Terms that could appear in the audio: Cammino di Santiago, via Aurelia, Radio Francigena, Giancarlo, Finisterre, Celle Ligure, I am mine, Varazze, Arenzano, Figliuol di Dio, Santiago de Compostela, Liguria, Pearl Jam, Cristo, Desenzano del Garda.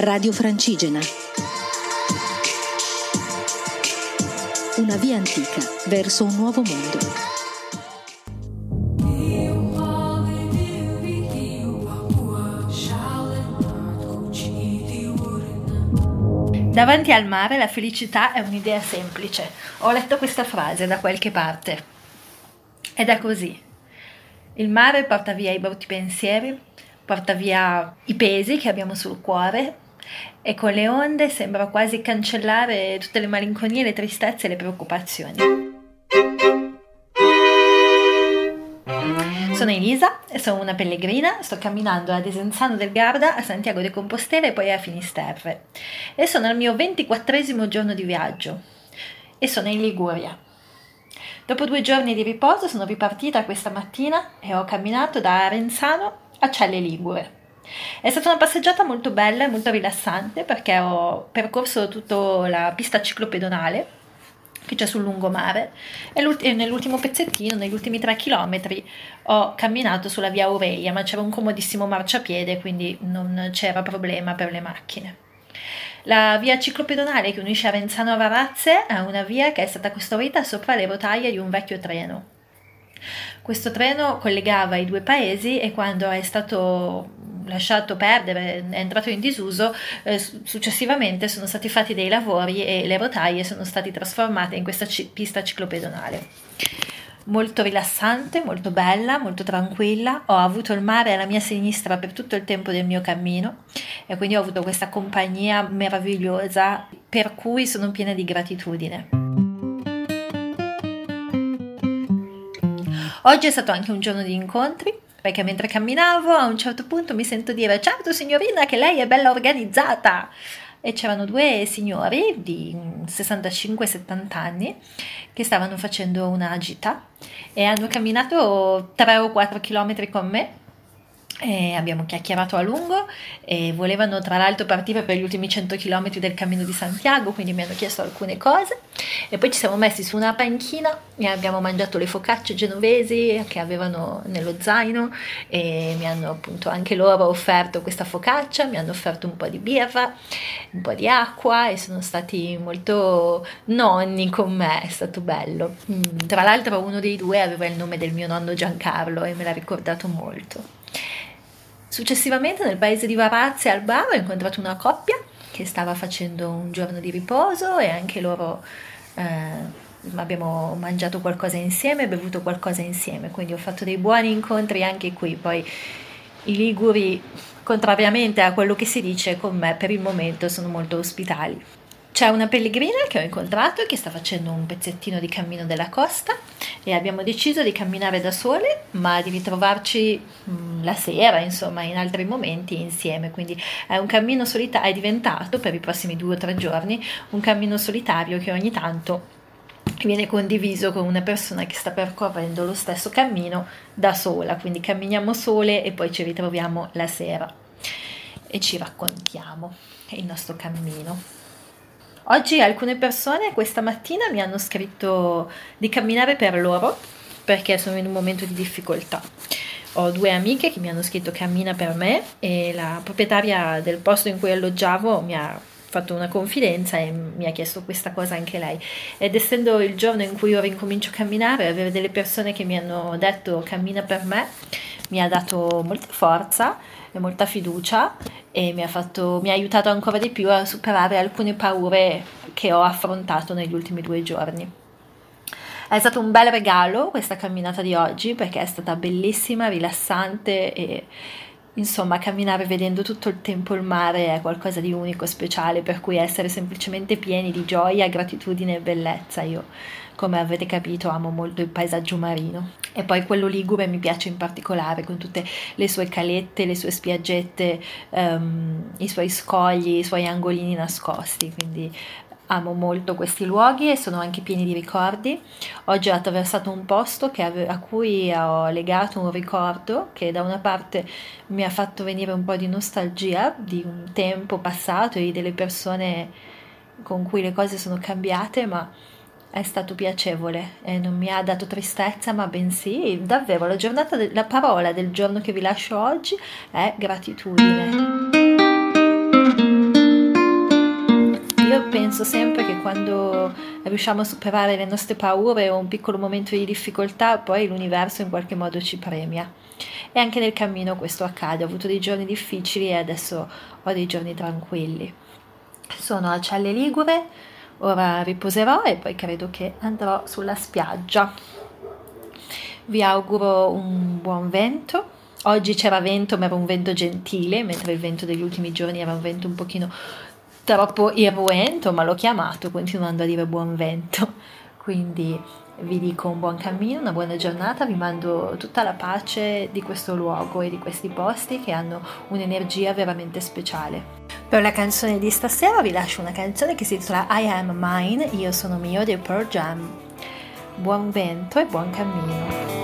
Radio Francigena. Una via antica verso un nuovo mondo. Davanti al mare la felicità è un'idea semplice. Ho letto questa frase da qualche parte. Ed è così. Il mare porta via i brutti pensieri, porta via i pesi che abbiamo sul cuore e con le onde sembra quasi cancellare tutte le malinconie, le tristezze e le preoccupazioni. Sono Elisa e sono una pellegrina, sto camminando da Desenzano del Garda a Santiago de Compostela e poi a Finisterre e sono al mio 24esimo giorno di viaggio e sono in Liguria. Dopo 2 giorni di riposo sono ripartita questa mattina e ho camminato da Arenzano a Celle Ligure. È stata una passeggiata molto bella e molto rilassante perché ho percorso tutta la pista ciclopedonale che c'è sul lungomare e nell'ultimo pezzettino, negli ultimi 3 chilometri, ho camminato sulla via Aurelia, ma c'era un comodissimo marciapiede, quindi non c'era problema per le macchine. La via ciclopedonale che unisce Arenzano a Varazze è una via che è stata costruita sopra le rotaie di un vecchio treno. Questo treno collegava i 2 paesi e quando è stato lasciato perdere, è entrato in disuso, successivamente sono stati fatti dei lavori e le rotaie sono state trasformate in questa pista ciclopedonale. Molto rilassante, molto bella, molto tranquilla. Ho avuto il mare alla mia sinistra per tutto il tempo del mio cammino e quindi ho avuto questa compagnia meravigliosa per cui sono piena di gratitudine. Oggi è stato anche un giorno di incontri, perché mentre camminavo a un certo punto mi sento dire «Certo signorina che lei è bella organizzata!» e c'erano 2 signori di 65-70 anni che stavano facendo una gita e hanno camminato 3 o 4 chilometri con me e abbiamo chiacchierato a lungo e volevano tra l'altro partire per gli ultimi 100 chilometri del Cammino di Santiago, quindi mi hanno chiesto alcune cose e poi ci siamo messi su una panchina e abbiamo mangiato le focacce genovesi che avevano nello zaino e mi hanno appunto anche loro offerto questa focaccia, mi hanno offerto un po' di birra, un po' di acqua e sono stati molto nonni con me, è stato bello. Tra l'altro uno dei 2 aveva il nome del mio nonno Giancarlo e me l'ha ricordato molto. Successivamente nel paese di Varazze al bar ho incontrato una coppia che stava facendo un giorno di riposo e anche loro abbiamo mangiato qualcosa insieme, bevuto qualcosa insieme, quindi ho fatto dei buoni incontri anche qui. Poi i liguri, contrariamente a quello che si dice, con me per il momento sono molto ospitali. C'è una pellegrina che ho incontrato che sta facendo un pezzettino di cammino della costa e abbiamo deciso di camminare da sole ma di ritrovarci la sera, insomma, in altri momenti insieme, quindi è un cammino solitario, è diventato per i prossimi 2 o 3 giorni un cammino solitario che ogni tanto viene condiviso con una persona che sta percorrendo lo stesso cammino da sola, quindi camminiamo sole e poi ci ritroviamo la sera e ci raccontiamo il nostro cammino. Oggi alcune persone questa mattina mi hanno scritto di camminare per loro perché sono in un momento di difficoltà. Ho 2 amiche che mi hanno scritto cammina per me e la proprietaria del posto in cui alloggiavo mi ha fatto una confidenza e mi ha chiesto questa cosa anche lei. Ed essendo il giorno in cui ora incomincio a camminare, avere delle persone che mi hanno detto cammina per me mi ha dato molta forza e molta fiducia e mi ha aiutato ancora di più a superare alcune paure che ho affrontato negli ultimi 2 giorni. È stato un bel regalo questa camminata di oggi perché è stata bellissima, rilassante e insomma camminare vedendo tutto il tempo il mare è qualcosa di unico, speciale, per cui essere semplicemente pieni di gioia, gratitudine e bellezza. Io, come avete capito, amo molto il paesaggio marino e poi quello ligure mi piace in particolare con tutte le sue calette, le sue spiaggette, i suoi scogli, i suoi angolini nascosti, quindi amo molto questi luoghi e sono anche pieni di ricordi. Oggi ho attraversato un posto a cui ho legato un ricordo che da una parte mi ha fatto venire un po' di nostalgia di un tempo passato e delle persone con cui le cose sono cambiate, ma è stato piacevole e non mi ha dato tristezza, ma bensì davvero la parola del giorno che vi lascio oggi è gratitudine. io penso sempre che quando riusciamo a superare le nostre paure o un piccolo momento di difficoltà, poi l'universo in qualche modo ci premia. E anche nel cammino questo accade. Ho avuto dei giorni difficili e adesso ho dei giorni tranquilli. Sono a Celle Ligure, ora riposerò e poi credo che andrò sulla spiaggia. Vi auguro un buon vento. Oggi c'era vento, ma era un vento gentile, mentre il vento degli ultimi giorni era un vento un pochino troppo irruento, ma l'ho chiamato continuando a dire buon vento. Quindi vi dico un buon cammino, una buona giornata, vi mando tutta la pace di questo luogo e di questi posti che hanno un'energia veramente speciale. Per la canzone di stasera vi lascio una canzone che si intitola I am mine, io sono mio, dei Pearl Jam. Buon vento e buon cammino.